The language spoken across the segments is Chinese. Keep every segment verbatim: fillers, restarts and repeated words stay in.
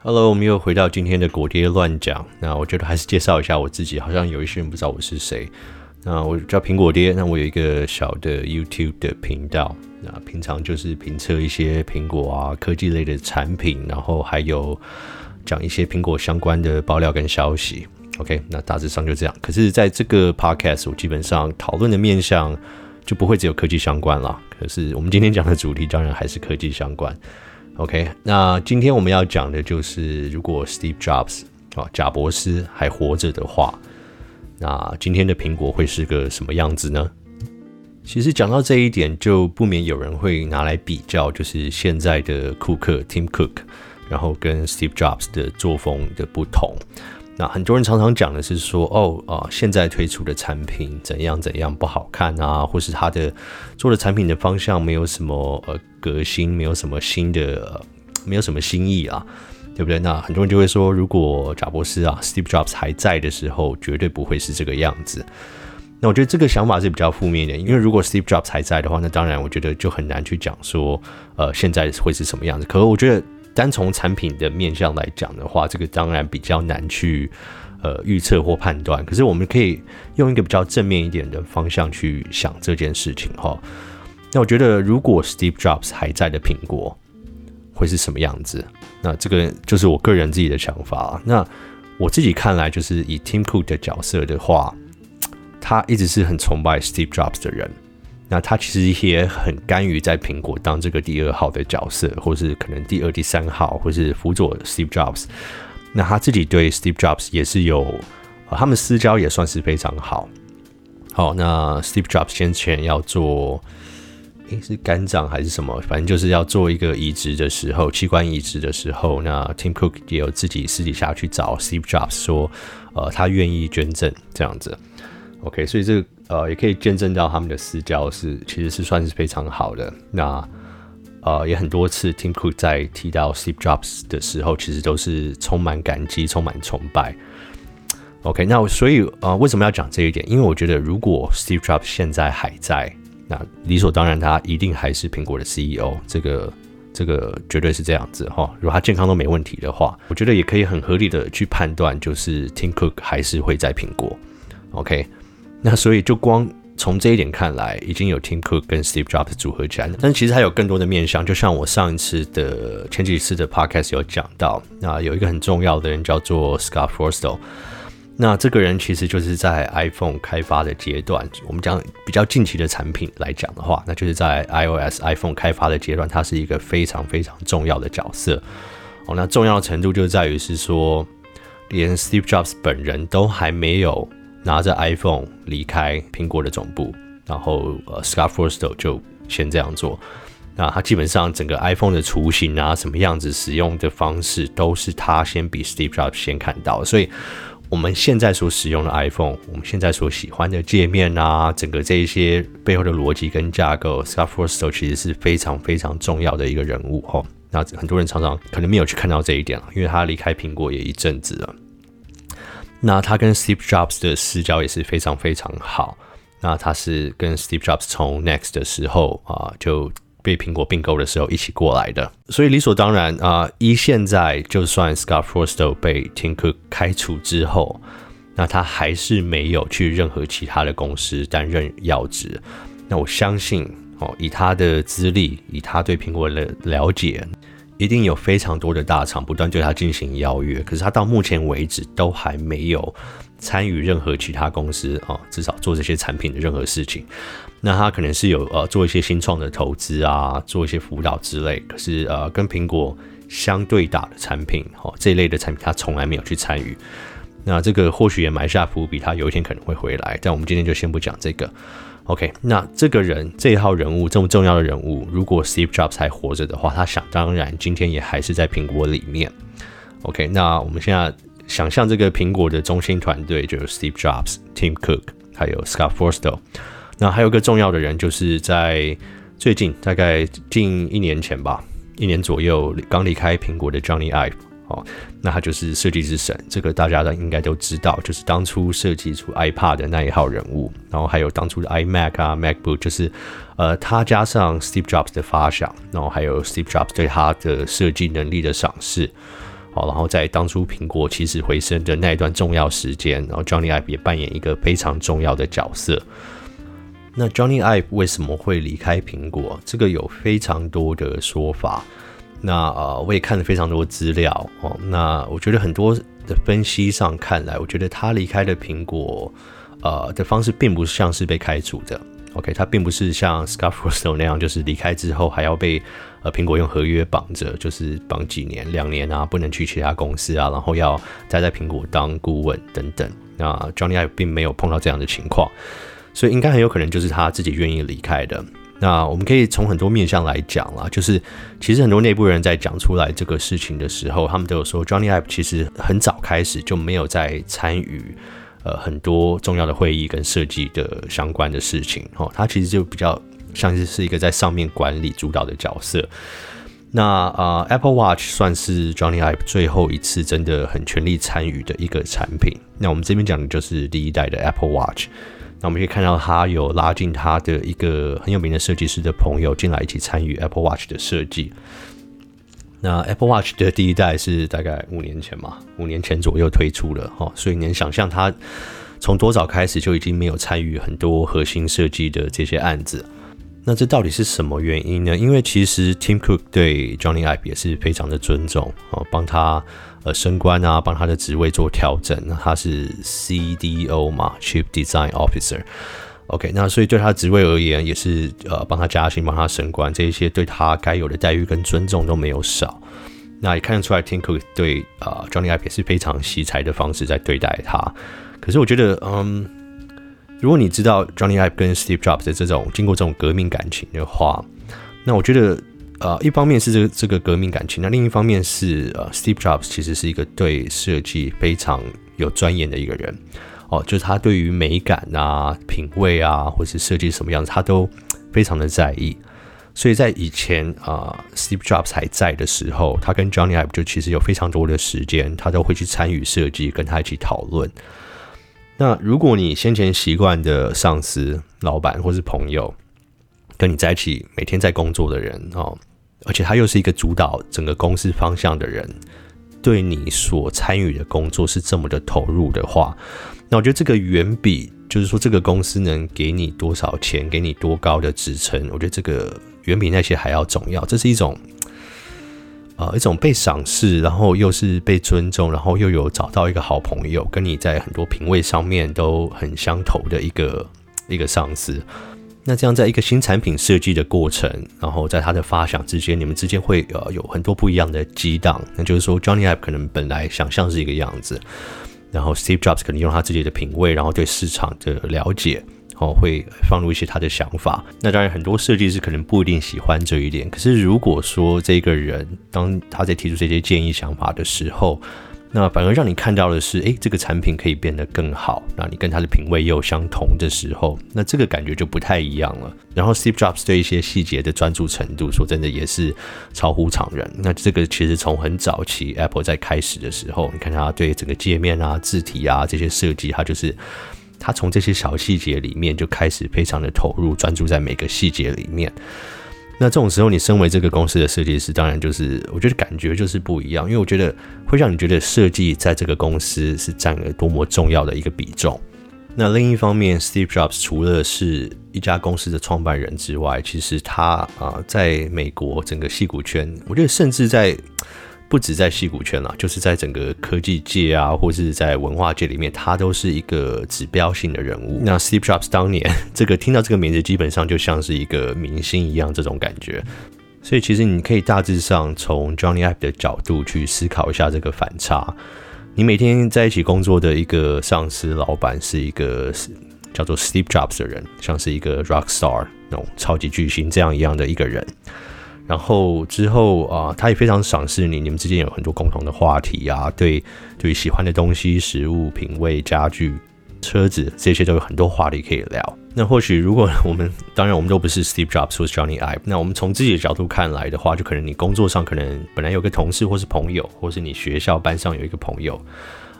Hello， 我们又回到今天的国爹乱讲。那我觉得还是介绍一下我自己，好像有一些人不知道我是谁。那我叫苹果爹，那我有一个小的 YouTube 的频道，那平常就是评测一些苹果啊科技类的产品，然后还有讲一些苹果相关的爆料跟消息。OK， 那大致上就这样。可是在这个 Podcast， 我基本上讨论的面向就不会只有科技相关啦。可是我们今天讲的主题当然还是科技相关。OK， 那今天我们要讲的就是，如果 Steve Jobs 啊贾伯斯还活着的话，那今天的苹果会是个什么样子呢？其实讲到这一点，就不免有人会拿来比较，就是现在的库克 Tim Cook， 然后跟 Steve Jobs 的作风的不同。那很多人常常讲的是说，哦啊、呃，现在推出的产品怎样怎样不好看啊，或是他的做的产品的方向没有什么呃革新，没有什么新的、呃，没有什么新意啊，对不对？那很多人就会说，如果贾伯斯啊 Steve Jobs 还在的时候，绝对不会是这个样子。那我觉得这个想法是比较负面的，因为如果 Steve Jobs 还在的话，那当然我觉得就很难去讲说，呃，现在会是什么样子。可是我觉得，单从产品的面向来讲的话，这个当然比较难去呃预测或判断。可是我们可以用一个比较正面一点的方向去想这件事情哈。那我觉得，如果 Steve Jobs 还在的苹果会是什么样子？那这个就是我个人自己的想法。那我自己看来，就是以 Tim Cook 的角色的话，他一直是很崇拜 Steve Jobs 的人。那他其实也很甘于在苹果当这个第二号的角色，或是可能第二、第三号，或是辅佐 Steve Jobs。那他自己对 Steve Jobs 也是有，他们私交也算是非常好。好，那 Steve Jobs 先前要做，诶，是肝脏还是什么？反正就是要做一个移植的时候，器官移植的时候，那 Tim Cook 也有自己私底下去找 Steve Jobs 说，呃，他愿意捐赠这样子。OK， 所以这个呃也可以见证到他们的私交是其实是算是非常好的。那呃也很多次 Tim Cook 在提到 Steve Jobs 的时候，其实都是充满感激、充满崇拜。OK， 那所以呃为什么要讲这一点？因为我觉得如果 Steve Jobs 现在还在，那理所当然他一定还是苹果的 C E O， 这个这个绝对是这样子哈。如果他健康都没问题的话，我觉得也可以很合理的去判断，就是 Tim Cook 还是会在苹果。OK。那所以就光从这一点看来，已经有 Tim Cook 跟 Steve Jobs 组合起来，但其实还有更多的面向。就像我上一次的前几次的 podcast 有讲到，那有一个很重要的人叫做 Scott Forstall。那这个人其实就是在 iPhone 开发的阶段，我们讲比较近期的产品来讲的话，那就是在 iOS iPhone 开发的阶段，他是一个非常非常重要的角色。哦，那重要的程度就在于是说，连 Steve Jobs 本人都还没有拿着 iPhone 离开苹果的总部，然后、呃、Scott Forstall 就先这样做。那他基本上整个 iPhone 的雏形啊，什么样子使用的方式，都是他先比 Steve Jobs 先看到。所以我们现在所使用的 iPhone， 我们现在所喜欢的界面啊，整个这一些背后的逻辑跟架构， Scott Forstall 其实是非常非常重要的一个人物、哦、那很多人常常可能没有去看到这一点，因为他离开苹果也一阵子了。那他跟 Steve Jobs 的私交也是非常非常好。那他是跟 Steve Jobs 从 Next 的时候啊、呃，就被苹果并购的时候一起过来的。所以理所当然啊、呃，依现在就算 Scott Forstall 被 Tim Cook 开除之后，那他还是没有去任何其他的公司担任要职。那我相信哦，以他的资历，以他对苹果的了解，一定有非常多的大厂不断对他进行邀约，可是他到目前为止都还没有参与任何其他公司、哦、至少做这些产品的任何事情。那他可能是有、呃、做一些新创的投资啊，做一些辅导之类，可是、呃、跟苹果相对打的产品、哦、这一类的产品他从来没有去参与。那这个或许也埋下伏笔，他有一天可能会回来，但我们今天就先不讲这个。OK， 那这个人这一号人物这么重要的人物，如果 Steve Jobs 还活着的话，他想当然今天也还是在苹果里面。OK， 那我们现在想象这个苹果的中心团队就是 Steve Jobs、Tim Cook 还有 Scott Forstall。那还有一个重要的人，就是在最近大概近一年前吧，一年左右刚离开苹果的 Jony Ive。哦，那他就是设计之神，这个大家应该都知道，就是当初设计出 iPod 的那一号人物，然后还有当初的 iMac 啊 MacBook， 就是呃他加上 Steve Jobs 的发想，然后还有 Steve Jobs 对他的设计能力的赏识。好，然后在当初苹果起死回生的那一段重要时间，然后 Jony Ive 也扮演一个非常重要的角色。那 Jony Ive 为什么会离开苹果？这个有非常多的说法。那、呃、我也看了非常多资料、哦、那我觉得很多的分析上看来，我觉得他离开的苹果、呃、的方式并不像是被开除的。OK， 他并不是像 Scott Forstall 那样，就是离开之后还要被呃苹果用合约绑着，就是绑几年、两年啊，不能去其他公司啊，然后要待在苹果当顾问等等。那 Jony Ive 并没有碰到这样的情况，所以应该很有可能就是他自己愿意离开的。那我们可以从很多面向来讲啦，就是其实很多内部人在讲出来这个事情的时候，他们都有说 Jony Ive 其实很早开始就没有在参与呃，很多重要的会议跟设计的相关的事情、哦、他其实就比较像是一个在上面管理主导的角色。那、呃、Apple Watch 算是 Jony Ive 最后一次真的很全力参与的一个产品。那我们这边讲的就是第一代的 Apple Watch。那我们可以看到他有拉进他的一个很有名的设计师的朋友进来一起参与 Apple Watch 的设计。那 Apple Watch 的第一代是大概五年前嘛，五年前左右推出了、哦、所以你能想象它从多早开始就已经没有参与很多核心设计的这些案子。那这到底是什么原因呢？因为其实 Tim Cook 对 Jony Ive 也是非常的尊重，哦、帮他、呃、升官啊，帮他的职位做调整。那他是 C D O 嘛 ，Chief Design Officer。OK， 那所以对他的职位而言，也是呃帮他加薪、帮他升官，这一些对他该有的待遇跟尊重都没有少。那也看得出来 ，Tim Cook 对呃 Jony Ive 也是非常惜才的方式在对待他。可是我觉得，嗯，如果你知道 Jony Ive 跟 Steve Jobs 的这种经过这种革命感情的话，那我觉得呃一方面是这个这个革命感情，那另一方面是呃 Steve Jobs 其实是一个对设计非常有钻研的一个人。哦、就是他对于美感啊、品味啊，或是设计什么样子，他都非常的在意。所以在以前、呃、Steve Jobs 还在的时候，他跟 Jony Ive 就其实有非常多的时间，他都会去参与设计，跟他一起讨论。那如果你先前习惯的上司、老板或是朋友，跟你在一起每天在工作的人、哦、而且他又是一个主导整个公司方向的人，对你所参与的工作是这么的投入的话，那我觉得这个远比就是说这个公司能给你多少钱，给你多高的职称，我觉得这个远比那些还要重要。这是一种呃一种被赏识，然后又是被尊重，然后又有找到一个好朋友，跟你在很多品味上面都很相投的一个一个上司。那这样在一个新产品设计的过程，然后在它的发想之间，你们之间会、呃、有很多不一样的激荡。那就是说 Jony Ive 可能本来想象是一个样子，然后 Steve Jobs 可能用他自己的品味，然后对市场的了解、哦、会放入一些他的想法。那当然很多设计师可能不一定喜欢这一点，可是如果说这个人当他在提出这些建议想法的时候，那反而让你看到的是诶，这个产品可以变得更好，那你跟他的品味也有相同的时候，那这个感觉就不太一样了。然后 Steve Jobs 对一些细节的专注程度，说真的也是超乎常人。那这个其实从很早期 Apple 在开始的时候，你看他对整个界面啊、字体啊这些设计，他就是他从这些小细节里面就开始非常的投入，专注在每个细节里面。那这种时候你身为这个公司的设计师，当然就是我觉得感觉就是不一样，因为我觉得会让你觉得设计在这个公司是占了多么重要的一个比重。那另一方面 Steve Jobs 除了是一家公司的创办人之外，其实他、呃、在美国整个矽谷圈，我觉得甚至在不止在矽谷圈啦，就是在整个科技界啊，或是在文化界里面，他都是一个指标性的人物。那 Steve Jobs 当年这个听到这个名字，基本上就像是一个明星一样这种感觉。所以其实你可以大致上从 Jony Ive 的角度去思考一下这个反差。你每天在一起工作的一个上司、老板是一个叫做 Steve Jobs 的人，像是一个 rock star 那种超级巨星这样一样的一个人。然后之后啊、呃，他也非常赏识你，你们之间有很多共同的话题啊，对，对喜欢的东西、食物、品味、家具、车子这些都有很多话题可以聊。那或许如果我们，当然我们都不是 Steve Jobs 或是 Jony Ive， 那我们从自己的角度看来的话，就可能你工作上可能本来有个同事或是朋友，或是你学校班上有一个朋友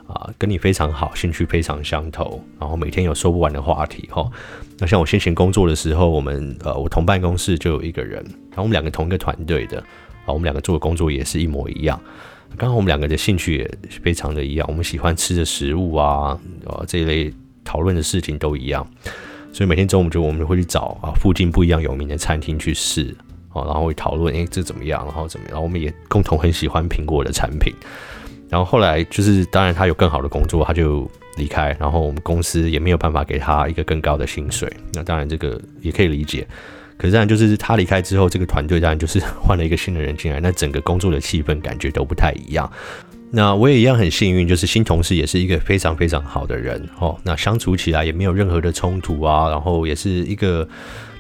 啊、呃，跟你非常好，兴趣非常相投，然后每天有说不完的话题哈。那像我先前工作的时候，我们呃，我同办公室就有一个人，然后我们两个同一个团队的，我们两个做的工作也是一模一样，刚好我们两个的兴趣也非常的一样，我们喜欢吃的食物啊，啊这一类讨论的事情都一样，所以每天中午就我们会去找啊附近不一样有名的餐厅去试，啊、然后会讨论哎这怎么样，然后怎么样，然后我们也共同很喜欢苹果的产品，然后后来就是当然他有更好的工作，他就离开，然后我们公司也没有办法给他一个更高的薪水，那当然这个也可以理解。可是当然就是他离开之后，这个团队当然就是换了一个新的人进来，那整个工作的气氛感觉都不太一样。那我也一样很幸运，就是新同事也是一个非常非常好的人哦，那相处起来也没有任何的冲突啊，然后也是一个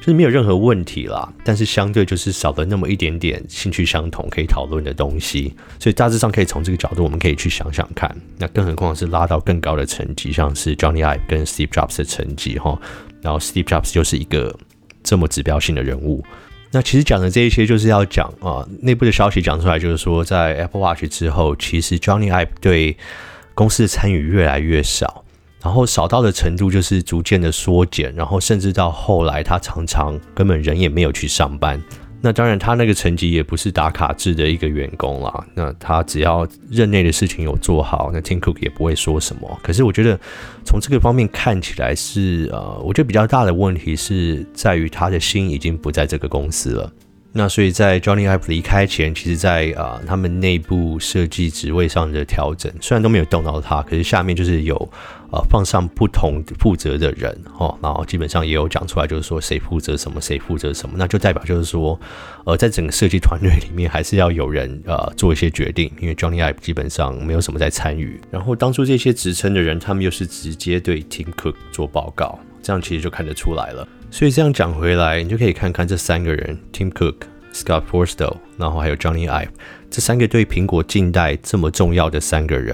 就是没有任何问题啦，但是相对就是少了那么一点点兴趣相同可以讨论的东西，所以大致上可以从这个角度我们可以去想想看，那更何况是拉到更高的层级，像是 Jony Ive 跟 Steve Jobs 的层级哦，然后 Steve Jobs 就是一个这么指标性的人物。那其实讲的这一些就是要讲啊，内部的消息讲出来，就是说在 Apple Watch 之后，其实 Jony Ive 对公司的参与越来越少，然后少到的程度就是逐渐的缩减，然后甚至到后来他常常根本人也没有去上班。那当然他那个层级也不是打卡制的一个员工啦，那他只要任内的事情有做好，那 Tim Cook 也不会说什么。可是我觉得从这个方面看起来是呃，我觉得比较大的问题是在于他的心已经不在这个公司了。那所以在 Jony Ive 离开前，其实在、呃、他们内部设计职位上的调整，虽然都没有动到他，可是下面就是有、呃、放上不同负责的人、哦、然后基本上也有讲出来，就是说谁负责什么谁负责什么，那就代表就是说呃，在整个设计团队里面还是要有人、呃、做一些决定，因为 Jony Ive 基本上没有什么在参与，然后当初这些职称的人他们又是直接对 Tim Cook 做报告，这样其实就看得出来了。所以这样讲回来，你就可以看看这三个人 Tim Cook、Scott Forstall 然后还有 Jony Ive， 这三个对苹果近代这么重要的三个人，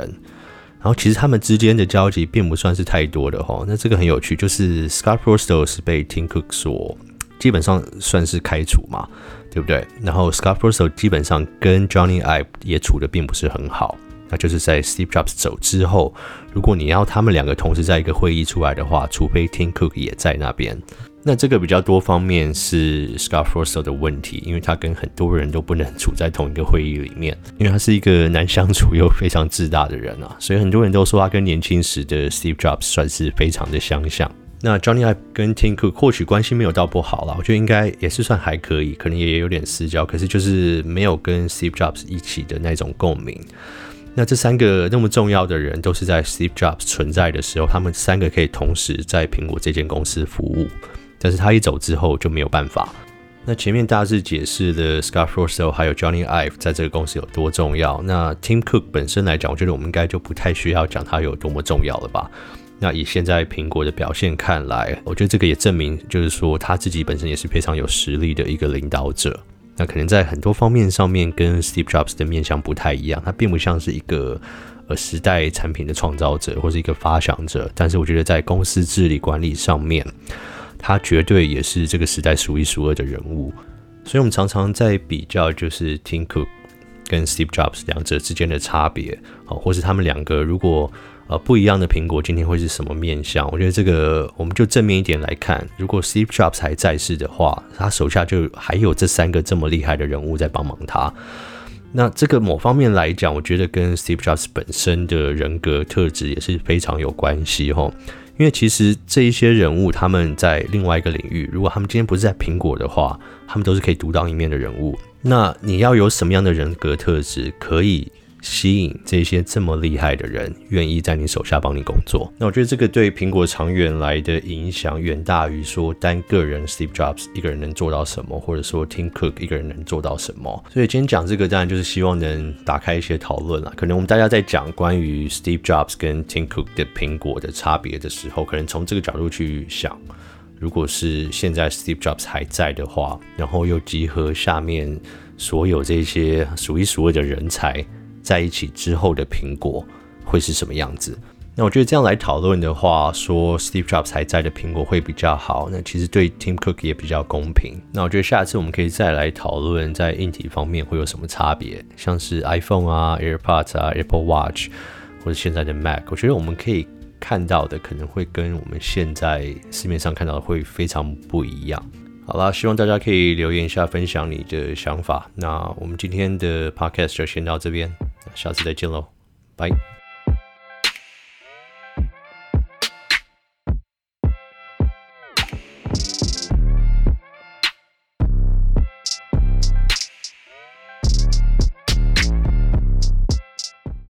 然后其实他们之间的交集并不算是太多的、哦、那这个很有趣，就是 Scott Forstall 是被 Tim Cook 所基本上算是开除嘛，对不对？然后 Scott Forstall 基本上跟 Jony Ive 也处得并不是很好，那就是在 Steve Jobs 走之后，如果你要他们两个同时在一个会议出来的话，除非 Tim Cook 也在那边。那这个比较多方面是 Scott Forstall 的问题，因为他跟很多人都不能处在同一个会议里面，因为他是一个难相处又非常自大的人啊，所以很多人都说他跟年轻时的 Steve Jobs 算是非常的相像。那 Jony Ive 跟 Tim Cook 或许关系没有到不好啦，我觉得应该也是算还可以，可能也有点私交，可是就是没有跟 Steve Jobs 一起的那种共鸣。那这三个那么重要的人都是在 Steve Jobs 存在的时候，他们三个可以同时在苹果这间公司服务，但是他一走之后就没有办法。那前面大致解释的 Scott Forstall 还有 Jony Ive 在这个公司有多重要，那 Tim Cook 本身来讲，我觉得我们应该就不太需要讲他有多么重要了吧。那以现在苹果的表现看来，我觉得这个也证明就是说他自己本身也是非常有实力的一个领导者，那可能在很多方面上面跟 Steve Jobs 的面向不太一样，他并不像是一个呃时代产品的创造者或是一个发想者，但是我觉得在公司治理管理上面他绝对也是这个时代数一数二的人物，所以我们常常在比较就是 Tim Cook 跟 Steve Jobs 两者之间的差别，或是他们两个如果、呃、不一样的苹果今天会是什么面向。我觉得这个我们就正面一点来看，如果 Steve Jobs 还在世的话，他手下就还有这三个这么厉害的人物在帮忙他，那这个某方面来讲，我觉得跟 Steve Jobs 本身的人格特质也是非常有关系吼。因为其实这一些人物他们在另外一个领域，如果他们今天不是在苹果的话，他们都是可以独当一面的人物。那你要有什么样的人格特质可以吸引这些这么厉害的人愿意在你手下帮你工作？那我觉得这个对苹果长远来的影响远大于说单个人 Steve Jobs 一个人能做到什么，或者说 Tim Cook 一个人能做到什么。所以今天讲这个当然就是希望能打开一些讨论啦。可能我们大家在讲关于 Steve Jobs 跟 Tim Cook 的苹果的差别的时候，可能从这个角度去想，如果是现在 Steve Jobs 还在的话，然后又集合下面所有这些数一数二的人才在一起之后的苹果会是什么样子？那我觉得这样来讨论的话，说 Steve Jobs 还在的苹果会比较好，那其实对 Tim Cook 也比较公平。那我觉得下次我们可以再来讨论在硬体方面会有什么差别，像是 iPhone 啊、AirPods 啊、Apple Watch 或者现在的 Mac， 我觉得我们可以看到的可能会跟我们现在市面上看到的会非常不一样。好啦，希望大家可以留言一下分享你的想法。那我们今天的 podcast 就先到这边，下次再见咯，拜。